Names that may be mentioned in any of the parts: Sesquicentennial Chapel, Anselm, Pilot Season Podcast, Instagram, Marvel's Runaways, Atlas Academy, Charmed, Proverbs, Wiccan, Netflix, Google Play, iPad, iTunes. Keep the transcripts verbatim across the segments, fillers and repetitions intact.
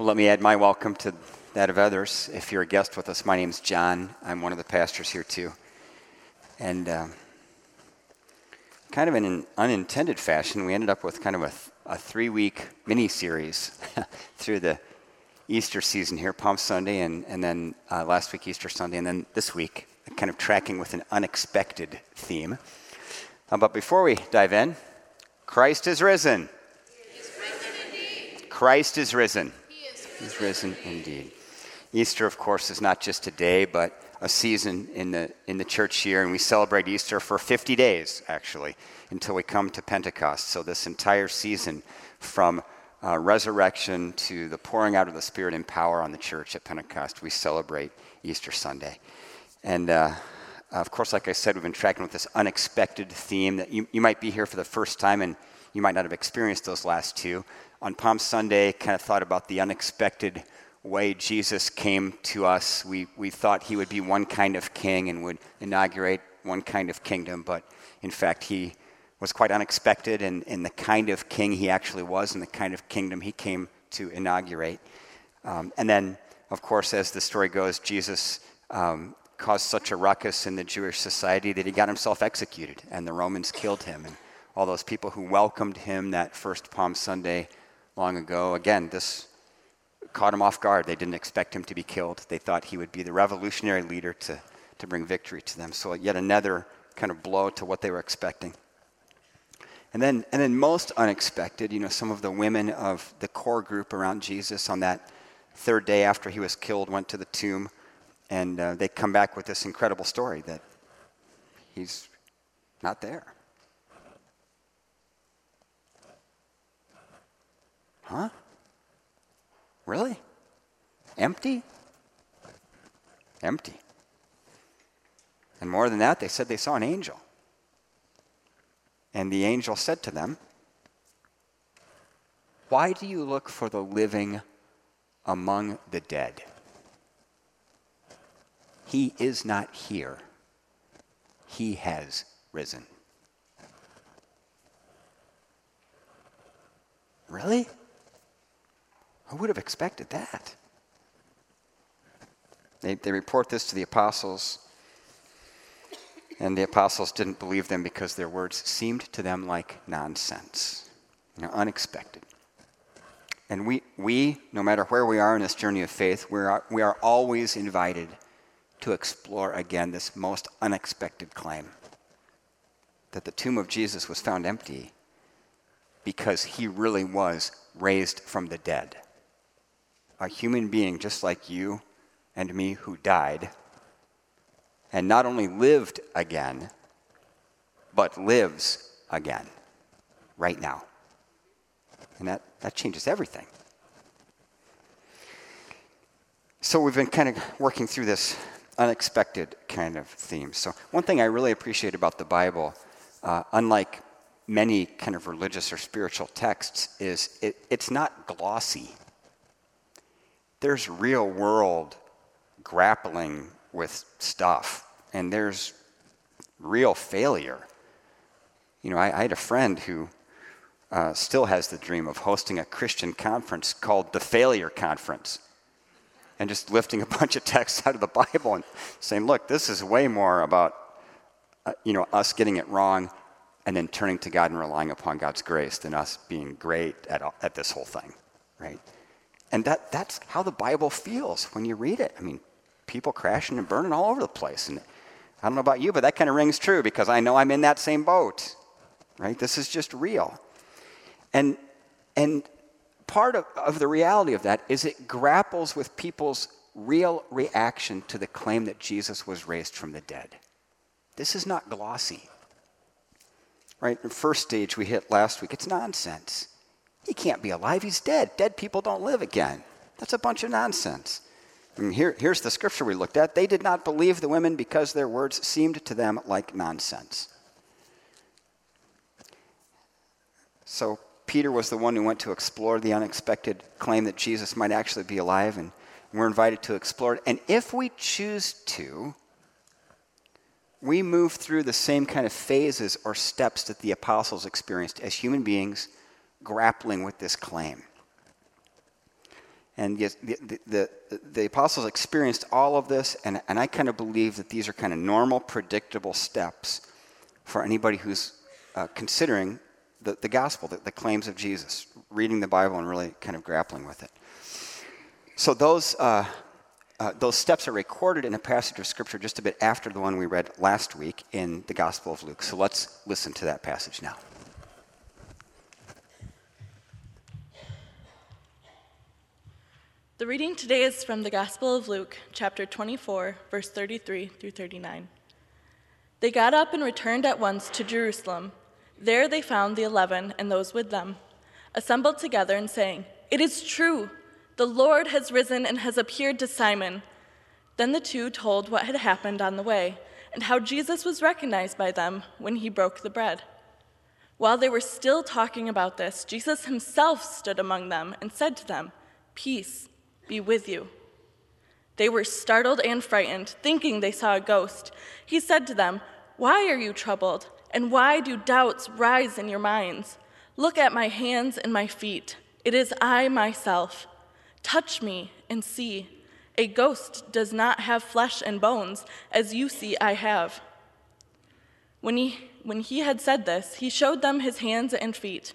Well, let me add my welcome to that of others. If you're a guest with us, my name's John. I'm one of the pastors here too. And um, kind of in an unintended fashion, we ended up with kind of a, th- a three-week mini-series through the Easter season here, Palm Sunday, and, and then uh, last week, Easter Sunday, and then this week, kind of tracking with an unexpected theme. Uh, but before we dive in, Christ is risen. He is risen indeed. Christ is risen. He's risen indeed. Easter, of course, is not just a day, but a season in the in the church year, and we celebrate Easter for fifty days, actually, until we come to Pentecost. So this entire season, from uh, resurrection to the pouring out of the Spirit and power on the church at Pentecost, we celebrate Easter Sunday. And uh, of course, like I said, we've been tracking with this unexpected theme that you, you might be here for the first time, and you might not have experienced those last two. On Palm Sunday, kind of thought about the unexpected way Jesus came to us. We we thought he would be one kind of king and would inaugurate one kind of kingdom, but in fact, he was quite unexpected in, in the kind of king he actually was and the kind of kingdom he came to inaugurate. Um, and then, of course, as the story goes, Jesus um, caused such a ruckus in the Jewish society that he got himself executed, and the Romans killed him. And all those people who welcomed him that first Palm Sunday long ago, again, this caught him off guard. They didn't expect him to be killed. They thought he would be the revolutionary leader to, to bring victory to them. So yet another kind of blow to what they were expecting. And then and then most unexpected, you know, some of the women of the core group around Jesus on that third day after he was killed went to the tomb, and uh, they come back with this incredible story that he's not there. Huh? Really? Empty? Empty. And more than that, they said they saw an angel. And the angel said to them, "Why do you look for the living among the dead? He is not here. He has risen." Really? Who would have expected that? They they report this to the apostles, and the apostles didn't believe them because their words seemed to them like nonsense, you know, unexpected. And we we no matter where we are in this journey of faith, we are we are always invited to explore again this most unexpected claim that the tomb of Jesus was found empty because he really was raised from the dead. A human being just like you and me who died and not only lived again, but lives again right now. And that, that changes everything. So we've been kind of working through this unexpected kind of theme. So one thing I really appreciate about the Bible, uh, unlike many kind of religious or spiritual texts, is it, it's not glossy. There's real world grappling with stuff, and there's real failure. You know, I, I had a friend who uh, still has the dream of hosting a Christian conference called the Failure Conference, and just lifting a bunch of texts out of the Bible and saying, look, this is way more about, uh, you know, us getting it wrong and then turning to God and relying upon God's grace than us being great at, at this whole thing, right? And that that's how the Bible feels when you read it. I mean, people crashing and burning all over the place. And I don't know about you, but that kind of rings true because I know I'm in that same boat, right? This is just real. And and part of, of the reality of that is it grapples with people's real reaction to the claim that Jesus was raised from the dead. This is not glossy, right? The first stage we hit last week, it's nonsense. He can't be alive. He's dead. Dead people don't live again. That's a bunch of nonsense. I mean, here, here's the scripture we looked at. They did not believe the women because their words seemed to them like nonsense. So Peter was the one who went to explore the unexpected claim that Jesus might actually be alive, and we're invited to explore it. And if we choose to, we move through the same kind of phases or steps that the apostles experienced as human beings grappling with this claim. And yes, the, the, the, the apostles experienced all of this, and, and I kind of believe that these are kind of normal, predictable steps for anybody who's uh, considering the, the gospel, the, the claims of Jesus, reading the Bible and really kind of grappling with it. So those uh, uh, those steps are recorded in a passage of Scripture just a bit after the one we read last week in the Gospel of Luke. So let's listen to that passage now. The reading today is from the Gospel of Luke, chapter twenty-four, verse thirty-three through thirty-nine. They got up and returned at once to Jerusalem. There they found the eleven and those with them, assembled together and saying, "It is true, the Lord has risen and has appeared to Simon." Then the two told what had happened on the way and how Jesus was recognized by them when he broke the bread. While they were still talking about this, Jesus himself stood among them and said to them, "Peace be with you." They were startled and frightened, thinking they saw a ghost. He said to them, "Why are you troubled? And why do doubts rise in your minds? Look at my hands and my feet. It is I myself. Touch me and see. A ghost does not have flesh and bones, as you see I have." When he, when he had said this, he showed them his hands and feet.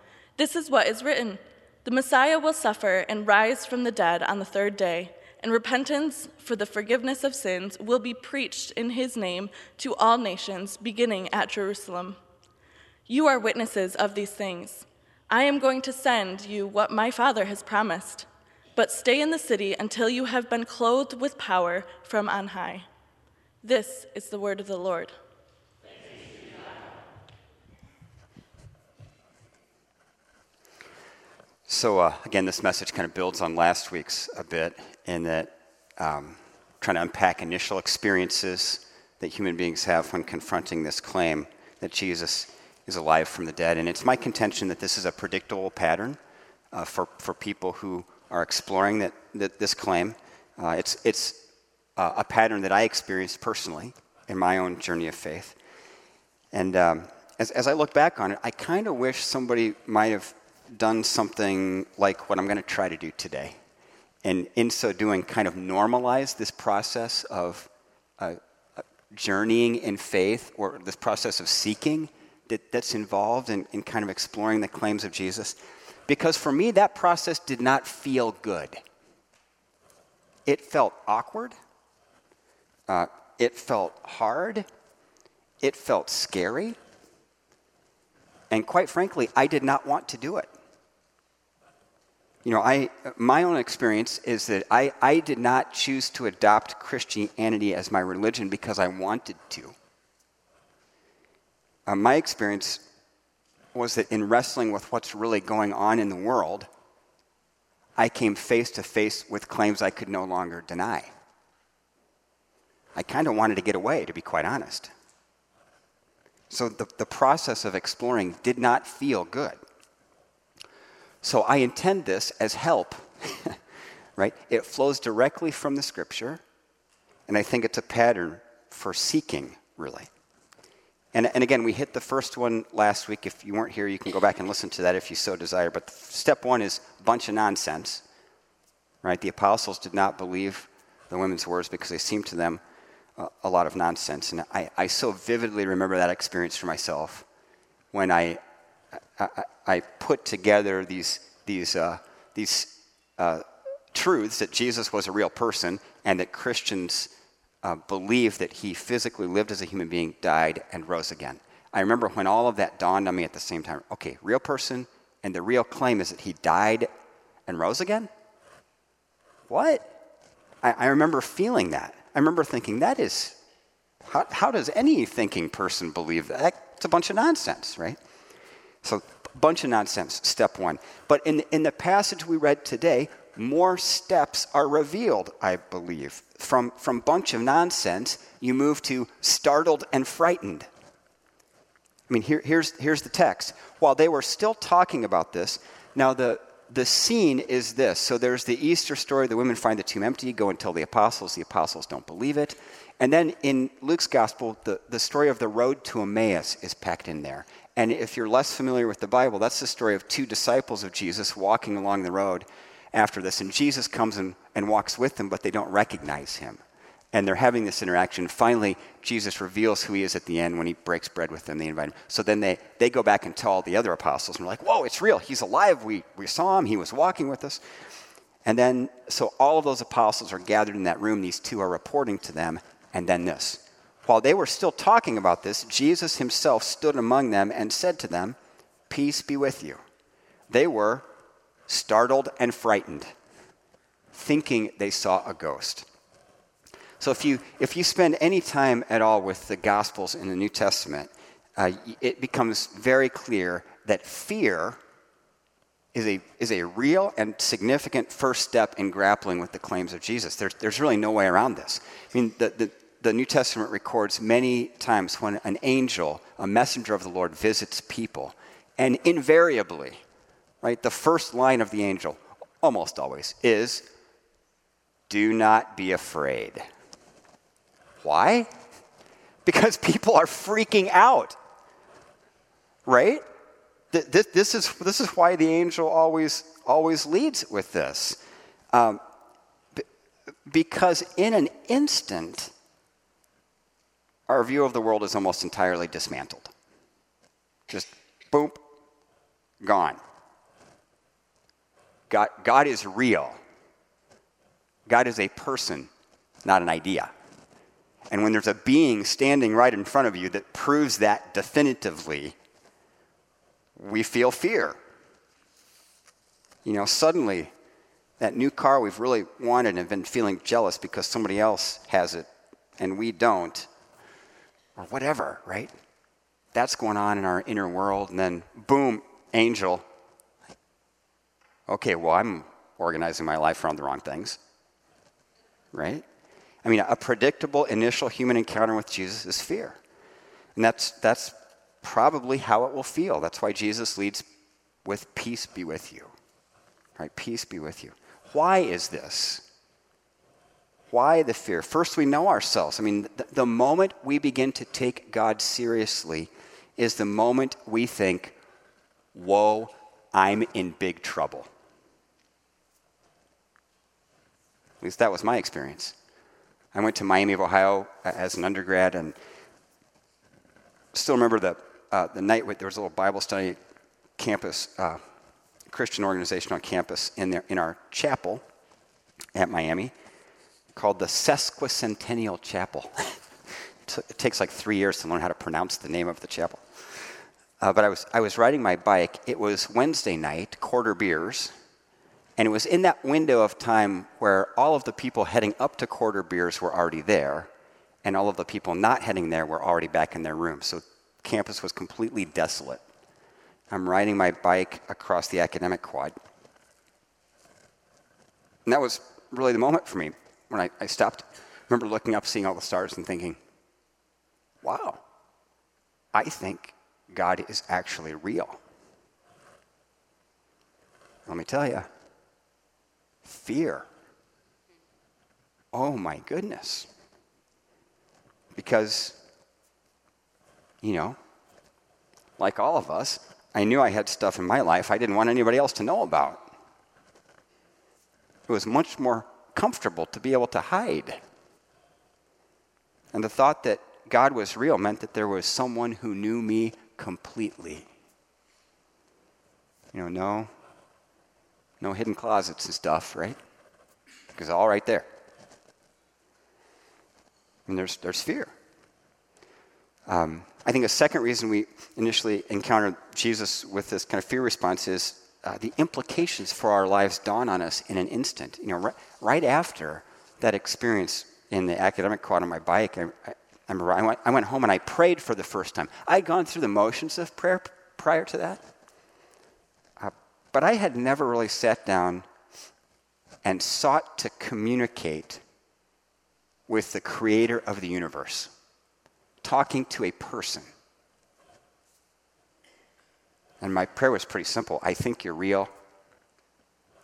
"This is what is written. The Messiah will suffer and rise from the dead on the third day, and repentance for the forgiveness of sins will be preached in his name to all nations, beginning at Jerusalem. You are witnesses of these things. I am going to send you what my Father has promised, but stay in the city until you have been clothed with power from on high." This is the word of the Lord. So uh, again, this message kind of builds on last week's a bit in that um, trying to unpack initial experiences that human beings have when confronting this claim that Jesus is alive from the dead. And it's my contention that this is a predictable pattern uh, for, for people who are exploring that, that this claim. Uh, it's it's uh, a pattern that I experienced personally in my own journey of faith. And um, as, as I look back on it, I kind of wish somebody might have done something like what I'm going to try to do today, and in so doing kind of normalize this process of uh, journeying in faith, or this process of seeking that, that's involved in, in kind of exploring the claims of Jesus, because for me that process did not feel good. It felt awkward, uh, it felt hard, it felt scary, and quite frankly I did not want to do it. You know, I my own experience is that I, I did not choose to adopt Christianity as my religion because I wanted to. Uh, my experience was that in wrestling with what's really going on in the world, I came face to face with claims I could no longer deny. I kind of wanted to get away, to be quite honest. So the, the process of exploring did not feel good. So I intend this as help, right? It flows directly from the scripture, and I think it's a pattern for seeking, really. And, and again, we hit the first one last week. If you weren't here, you can go back and listen to that if you so desire. But step one is a bunch of nonsense, right? The apostles did not believe the women's words because they seemed to them a, a lot of nonsense. And I, I so vividly remember that experience for myself when I I, I put together these these uh, these uh, truths that Jesus was a real person and that Christians uh, believe that he physically lived as a human being, died, and rose again. I remember when all of that dawned on me at the same time. Okay, real person, and the real claim is that he died and rose again? What? I, I remember feeling that. I remember thinking, that is, how, how does any thinking person believe that? That's a bunch of nonsense, right? So, bunch of nonsense, step one. But in, in the passage we read today, more steps are revealed, I believe. From from bunch of nonsense, you move to startled and frightened. I mean, here, here's here's the text. While they were still talking about this, now the the scene is this. So there's the Easter story. The women find the tomb empty, go and tell the apostles. The apostles don't believe it. And then in Luke's gospel, the, the story of the road to Emmaus is packed in there. And if you're less familiar with the Bible, that's the story of two disciples of Jesus walking along the road after this. And Jesus comes and, and walks with them, but they don't recognize him. And they're having this interaction. Finally, Jesus reveals who he is at the end when he breaks bread with them. They invite him. So then they, they go back and tell all the other apostles. And they're like, whoa, it's real. He's alive. We, we saw him. He was walking with us. And then, so all of those apostles are gathered in that room. These two are reporting to them. And then this. While they were still talking about this, Jesus himself stood among them and said to them, peace be with you. They were startled and frightened, thinking they saw a ghost. So if you if you spend any time at all with the Gospels in the New Testament, uh, it becomes very clear that fear is a is a real and significant first step in grappling with the claims of Jesus. There's there's really no way around this. I mean, the the, the New Testament records many times when an angel, a messenger of the Lord, visits people, and invariably, right, the first line of the angel, almost always, is, "Do not be afraid." Why? Because people are freaking out, right? This, this, is, this is why the angel always always leads with this. Um, because in an instant, our view of the world is almost entirely dismantled. Just boom, gone. God, God is real. God is a person, not an idea. And when there's a being standing right in front of you that proves that definitively, we feel fear. You know, suddenly, that new car we've really wanted and have been feeling jealous because somebody else has it and we don't, or whatever, right? That's going on in our inner world. And then, boom, angel. Okay, well, I'm organizing my life around the wrong things, right? I mean, a predictable initial human encounter with Jesus is fear. And that's that's probably how it will feel. That's why Jesus leads with peace be with you. Right? Peace be with you. Why is this? Why the fear? First, we know ourselves. I mean, th- the moment we begin to take God seriously is the moment we think, whoa, I'm in big trouble. At least that was my experience. I went to Miami of Ohio as an undergrad, and still remember the uh, the night there was a little Bible study campus, uh, Christian organization on campus in there in our chapel at Miami, called the Sesquicentennial Chapel. It takes like three years to learn how to pronounce the name of the chapel. Uh, but I was I was riding my bike. It was Wednesday night, quarter beers. And it was in that window of time where all of the people heading up to quarter beers were already there, and all of the people not heading there were already back in their room. So campus was completely desolate. I'm riding my bike across the academic quad. And that was really the moment for me when I, I stopped. I remember looking up, seeing all the stars, and thinking, wow, I think God is actually real. Let me tell you. Fear. Oh my goodness. Because, you know, like all of us, I knew I had stuff in my life I didn't want anybody else to know about. It was much more comfortable to be able to hide. And the thought that God was real meant that there was someone who knew me completely. You know, no. No hidden closets and stuff, right? Because it's all right there. And there's there's fear. Um, I think a second reason we initially encountered Jesus with this kind of fear response is uh, the implications for our lives dawn on us in an instant. You know, right, right after that experience in the academic quad on my bike, I, I, I remember I went, I went home and I prayed for the first time. I'd gone through the motions of prayer p- prior to that. But I had never really sat down and sought to communicate with the creator of the universe, talking to a person. And my prayer was pretty simple. I think you're real.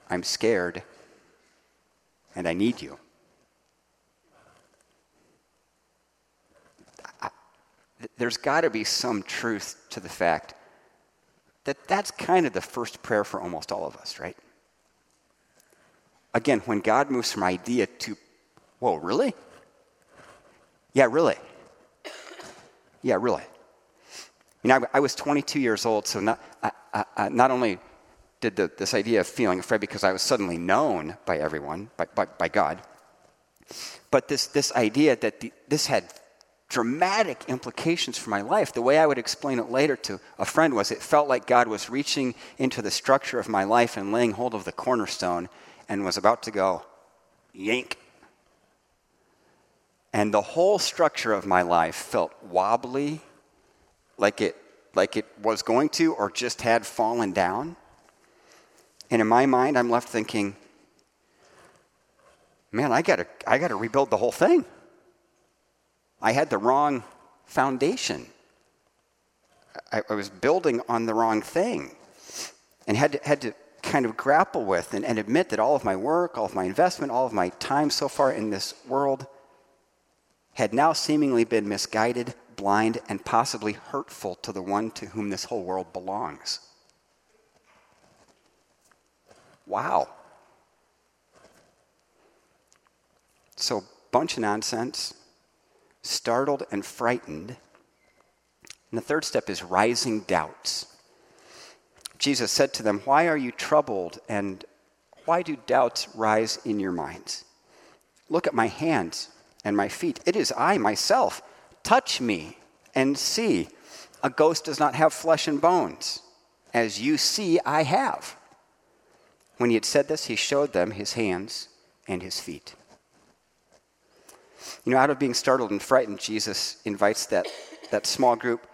I'm scared. And I need you. I, there's got to be some truth to the fact that that's kind of the first prayer for almost all of us, right? Again, when God moves from idea to, whoa, really? Yeah, really. Yeah, really. You know, I, I was twenty-two years old, so not, I, I, not only did the, this idea of feeling afraid because I was suddenly known by everyone, by, by, by God, but this, this idea that the, this had dramatic implications for my life. The way I would explain it later to a friend was it felt like God was reaching into the structure of my life and laying hold of the cornerstone and was about to go, yank. And the whole structure of my life felt wobbly, like it like it was going to or just had fallen down. And in my mind, I'm left thinking, man, I gotta I gotta rebuild the whole thing. I had the wrong foundation. I, I was building on the wrong thing, and had to, had to kind of grapple with and, and admit that all of my work, all of my investment, all of my time so far in this world had now seemingly been misguided, blind, and possibly hurtful to the one to whom this whole world belongs. Wow. So, bunch of nonsense, startled and frightened. And the third step is rising doubts. Jesus said to them, "Why are you troubled, and why do doubts rise in your minds? Look at my hands and my feet. It is I myself. Touch me and see. A ghost does not have flesh and bones. As you see, I have." When he had said this, he showed them his hands and his feet. You know, out of being startled and frightened, Jesus invites that, that small group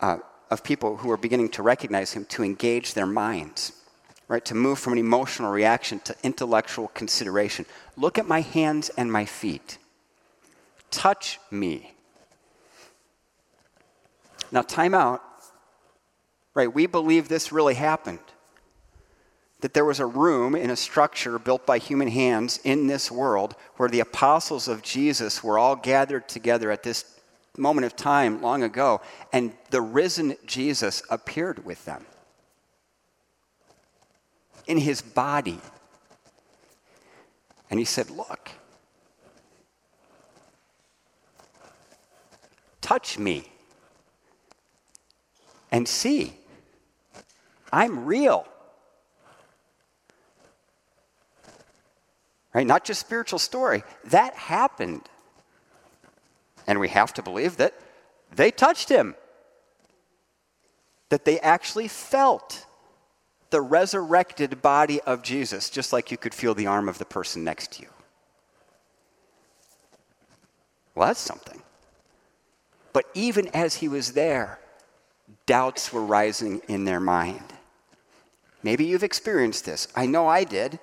uh, of people who are beginning to recognize him to engage their minds, right? To move from an emotional reaction to intellectual consideration. Look at my hands and my feet. Touch me. Now, time out, right? We believe this really happened, that there was a room in a structure built by human hands in this world where the apostles of Jesus were all gathered together at this moment of time long ago, and the risen Jesus appeared with them in his body. And he said, "Look, touch me and see, I'm real." Right? Not just spiritual story. That happened. And we have to believe that they touched him, that they actually felt the resurrected body of Jesus, just like you could feel the arm of the person next to you. Well, that's something. But even as he was there, doubts were rising in their mind. Maybe you've experienced this. I know I did.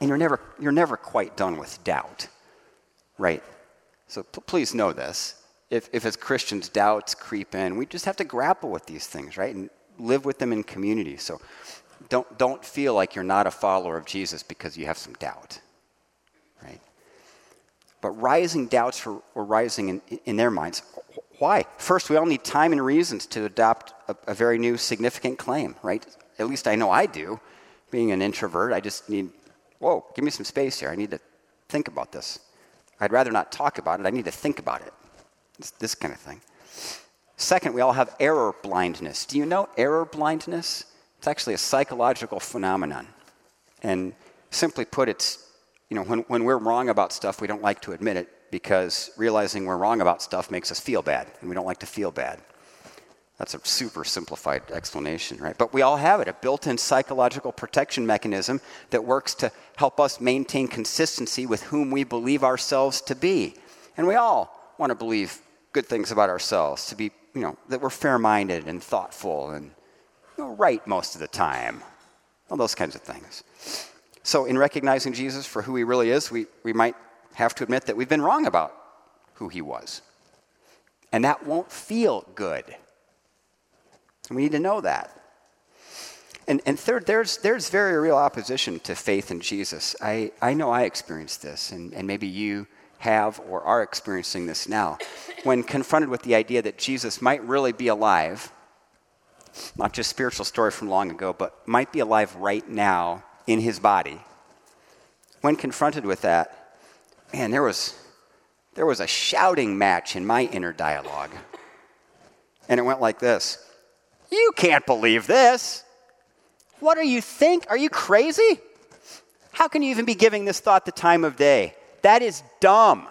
And you're never you're never quite done with doubt, right? So p- please know this. If, if as Christians, doubts creep in, we just have to grapple with these things, right? And live with them in community. So don't, don't feel like you're not a follower of Jesus because you have some doubt, right? But rising doubts were, were rising in, in their minds. Why? First, we all need time and reasons to adopt a, a very new significant claim, right? At least I know I do. Being an introvert, I just need, whoa, give me some space here. I need to think about this. I'd rather not talk about it. I need to think about it. It's this kind of thing. Second, we all have error blindness. Do you know error blindness? It's actually a psychological phenomenon. And simply put, it's, you know, when, when we're wrong about stuff, we don't like to admit it because realizing we're wrong about stuff makes us feel bad, and we don't like to feel bad. That's a super simplified explanation, right? But we all have it, a built-in psychological protection mechanism that works to help us maintain consistency with whom we believe ourselves to be. And we all want to believe good things about ourselves, to be, you know, that we're fair-minded and thoughtful and, you know, right most of the time, all those kinds of things. So in recognizing Jesus for who he really is, we, we might have to admit that we've been wrong about who he was. And that won't feel good. And we need to know that. And, and third, there's there's very real opposition to faith in Jesus. I, I know I experienced this, and, and maybe you have or are experiencing this now. When confronted with the idea that Jesus might really be alive, not just spiritual story from long ago, but might be alive right now in his body. When confronted with that, man, there was there was a shouting match in my inner dialogue. And it went like this. You can't believe this. What do you think? Are you crazy? How can you even be giving this thought the time of day? That is dumb.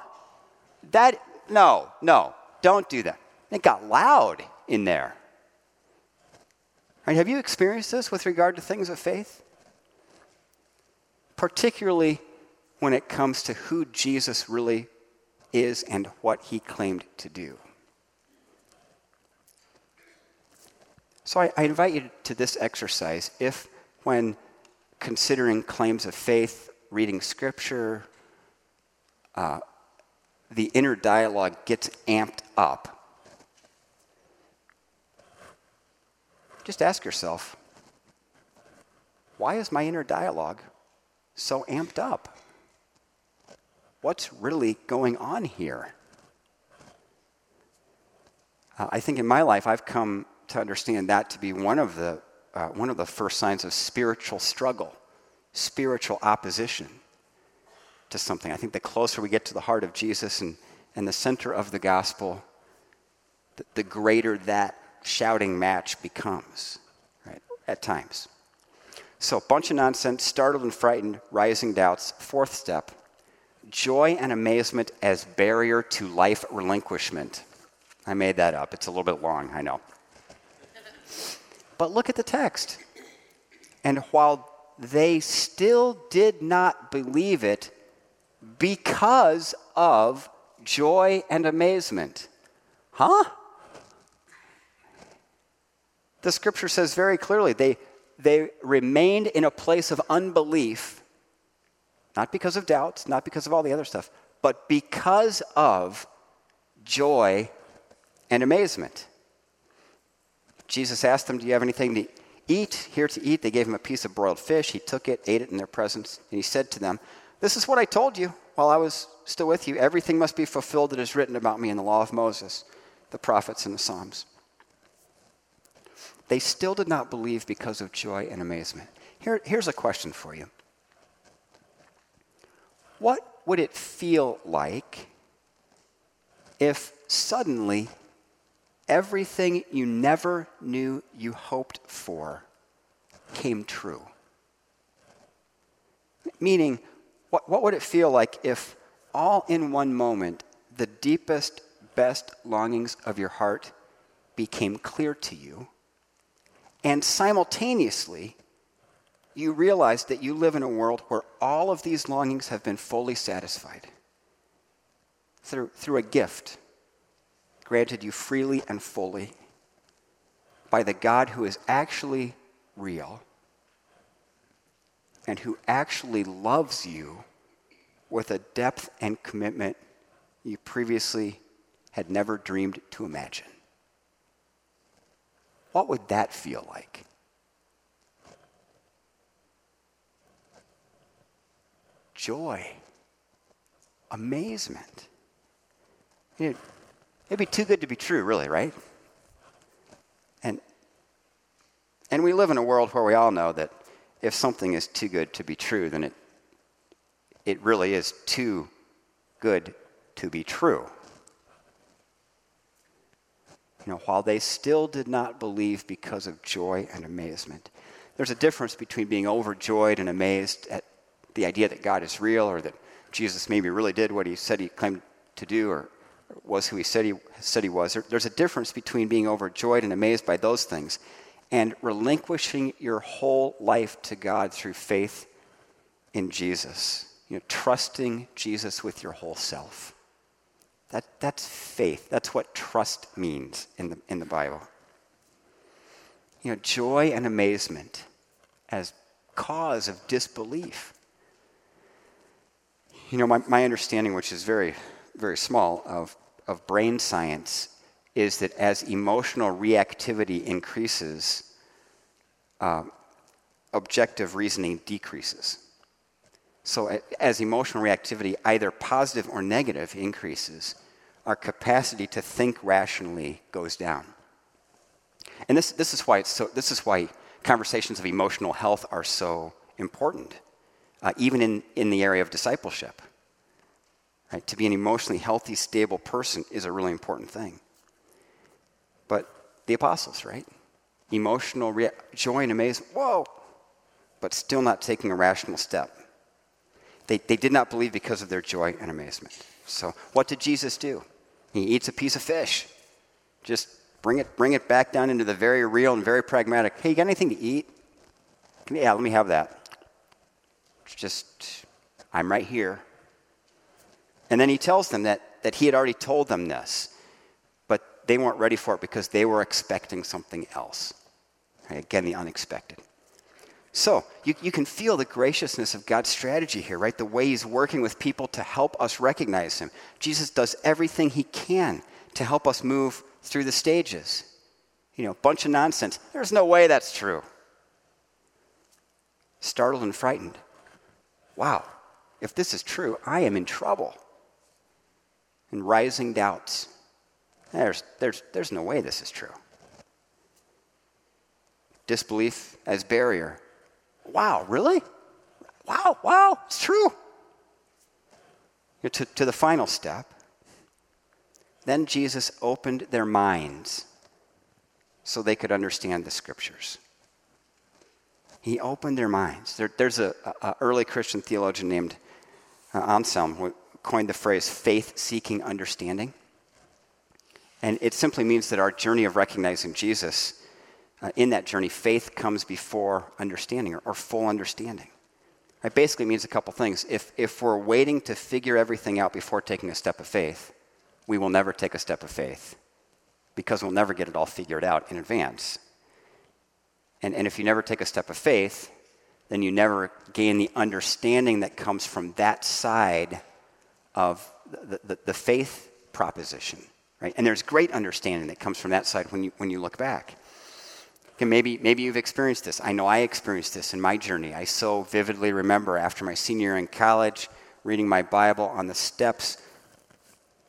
That, no, no, don't do that. It got loud in there. Right, have you experienced this with regard to things of faith? Particularly when it comes to who Jesus really is and what he claimed to do. So I, I invite you to this exercise. If when considering claims of faith, reading scripture, uh, the inner dialogue gets amped up, just ask yourself, why is my inner dialogue so amped up? What's really going on here? Uh, I think in my life I've come to understand that to be one of the uh, one of the first signs of spiritual struggle, spiritual opposition to something. I think the closer we get to the heart of Jesus and, and the center of the gospel, the, the greater that shouting match becomes, right? At times. So, bunch of nonsense, startled and frightened, rising doubts. Fourth step, joy and amazement as barrier to life relinquishment. I made that up. It's a little bit long, I know. But look at the text. And while they still did not believe it because of joy and amazement. Huh? The scripture says very clearly they They remained in a place of unbelief, not because of doubts, not because of all the other stuff, but because of joy and amazement. Jesus asked them, do you have anything to eat, here to eat? They gave him a piece of broiled fish. He took it, ate it in their presence, and he said to them, this is what I told you while I was still with you. Everything must be fulfilled that is written about me in the law of Moses, the prophets, and the Psalms. They still did not believe because of joy and amazement. Here, here's a question for you. What would it feel like if suddenly everything you never knew you hoped for came true? Meaning, what, what would it feel like if all in one moment the deepest, best longings of your heart became clear to you? And simultaneously, you realize that you live in a world where all of these longings have been fully satisfied through, through a gift granted you freely and fully by the God who is actually real and who actually loves you with a depth and commitment you previously had never dreamed to imagine. What would that feel like? Joy. Amazement. It'd be too good to be true, really, right? And and we live in a world where we all know that if something is too good to be true, then it it really is too good to be true. You know, while they still did not believe because of joy and amazement. There's a difference between being overjoyed and amazed at the idea that God is real or that Jesus maybe really did what he said he claimed to do or was who he said he said he was. There's a difference between being overjoyed and amazed by those things and relinquishing your whole life to God through faith in Jesus. You know, trusting Jesus with your whole self. That, that's faith. That's what trust means in the in the Bible. You know, joy and amazement as cause of disbelief. You know, my, my understanding, which is very, very small, of, of brain science is that as emotional reactivity increases, uh, objective reasoning decreases. So as emotional reactivity, either positive or negative, increases, our capacity to think rationally goes down. And this this is why it's so. This is why conversations of emotional health are so important, uh, even in, in the area of discipleship. Right? To be an emotionally healthy, stable person is a really important thing. But the apostles, right? Emotional rea- joy and amazement. Whoa! But still not taking a rational step. They, they did not believe because of their joy and amazement. So what did Jesus do? He eats a piece of fish. Just bring it bring it back down into the very real and very pragmatic. Hey, you got anything to eat? Yeah, let me have that. Just, I'm right here. And then he tells them that, that he had already told them this, but they weren't ready for it because they were expecting something else. Right? Again, the unexpected. So, you, you can feel the graciousness of God's strategy here, right? The way he's working with people to help us recognize him. Jesus does everything he can to help us move through the stages. You know, a bunch of nonsense. There's no way that's true. Startled and frightened. Wow, if this is true, I am in trouble. And rising doubts. There's, there's, there's no way this is true. Disbelief as barrier. Wow, really? Wow, wow, it's true. To, to the final step. Then Jesus opened their minds so they could understand the scriptures. He opened their minds. There, there's a, a early Christian theologian named Anselm who coined the phrase faith-seeking understanding. And it simply means that our journey of recognizing Jesus, Uh, in that journey, faith comes before understanding or, or full understanding. It basically means a couple things. If if we're waiting to figure everything out before taking a step of faith, we will never take a step of faith because we'll never get it all figured out in advance. And, and if you never take a step of faith, then you never gain the understanding that comes from that side of the, the, the faith proposition. Right? And there's great understanding that comes from that side when you when you look back. Okay, maybe maybe you've experienced this. I know I experienced this in my journey. I so vividly remember after my senior year in college, reading my Bible on the steps,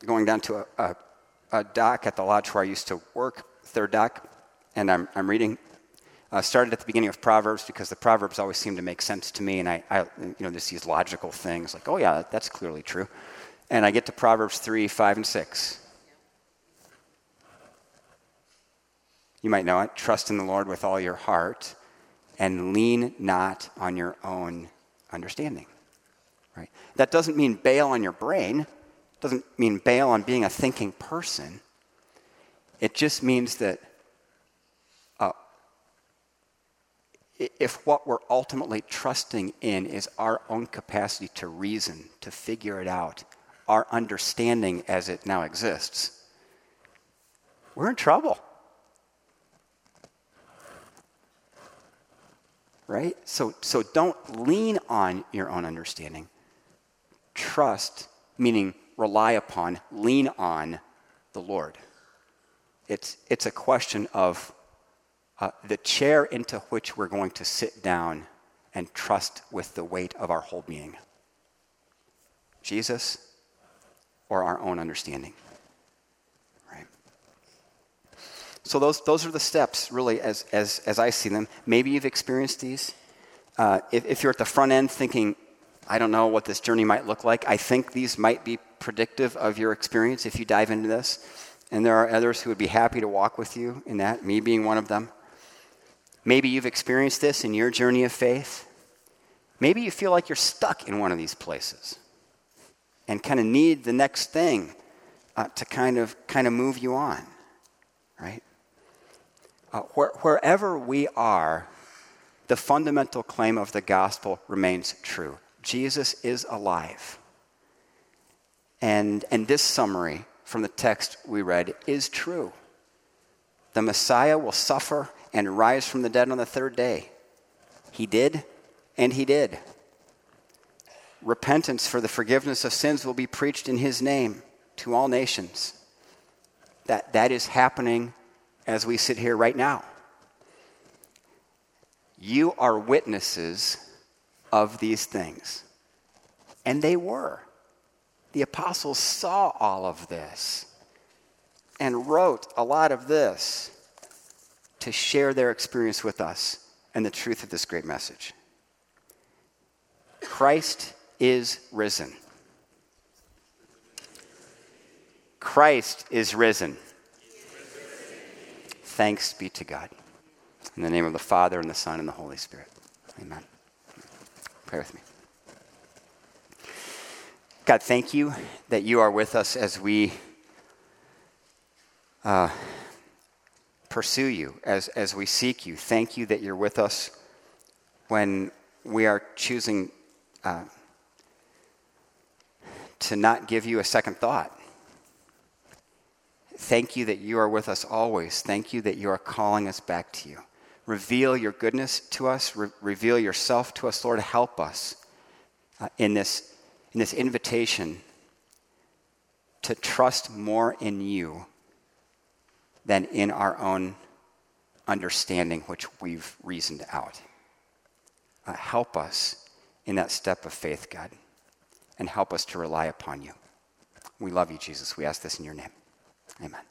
going down to a, a, a dock at the lodge where I used to work, third dock, and I'm I'm reading. I uh, started at the beginning of Proverbs because the Proverbs always seemed to make sense to me, and I, I you know, just these logical things like, oh yeah, that's clearly true. And I get to Proverbs three, five, and six. You might know it. Trust in the Lord with all your heart and lean not on your own understanding. Right? That doesn't mean bail on your brain. It doesn't mean bail on being a thinking person. It just means that uh, if what we're ultimately trusting in is our own capacity to reason, to figure it out, our understanding as it now exists, we're in trouble. Right? So so don't lean on your own understanding. Trust, meaning rely upon, lean on the Lord. It's it's a question of uh, the chair into which we're going to sit down and trust with the weight of our whole being. Jesus or our own understanding. So those those are the steps, really, as as as I see them. Maybe you've experienced these. Uh, if, if you're at the front end thinking, I don't know what this journey might look like, I think these might be predictive of your experience if you dive into this. And there are others who would be happy to walk with you in that, me being one of them. Maybe you've experienced this in your journey of faith. Maybe you feel like you're stuck in one of these places and kind of need the next thing uh, to kind of kind of move you on, right? Uh, where, wherever we are, the fundamental claim of the gospel remains true. Jesus is alive. And, and this summary from the text we read is true. The Messiah will suffer and rise from the dead on the third day. He did, and he did. repentance for the forgiveness of sins will be preached in his name to all nations. That, that is happening as we sit here right now. You are witnesses of these things. And they were. The apostles saw all of this and wrote a lot of this to share their experience with us and the truth of this great message. Christ is risen. Christ is risen. Thanks be to God. In the name of the Father, and the Son, and the Holy Spirit. Amen. Pray with me. God, thank you that you are with us as we uh, pursue you, as, as we seek you. Thank you that you're with us when we are choosing uh, to not give you a second thought. Thank you that you are with us always. Thank you that you are calling us back to you. Reveal your goodness to us. Re- reveal yourself to us, Lord. Help us uh, in this in this invitation to trust more in you than in our own understanding, which we've reasoned out. Uh, help us in that step of faith, God, and help us to rely upon you. We love you, Jesus. We ask this in your name. Amen.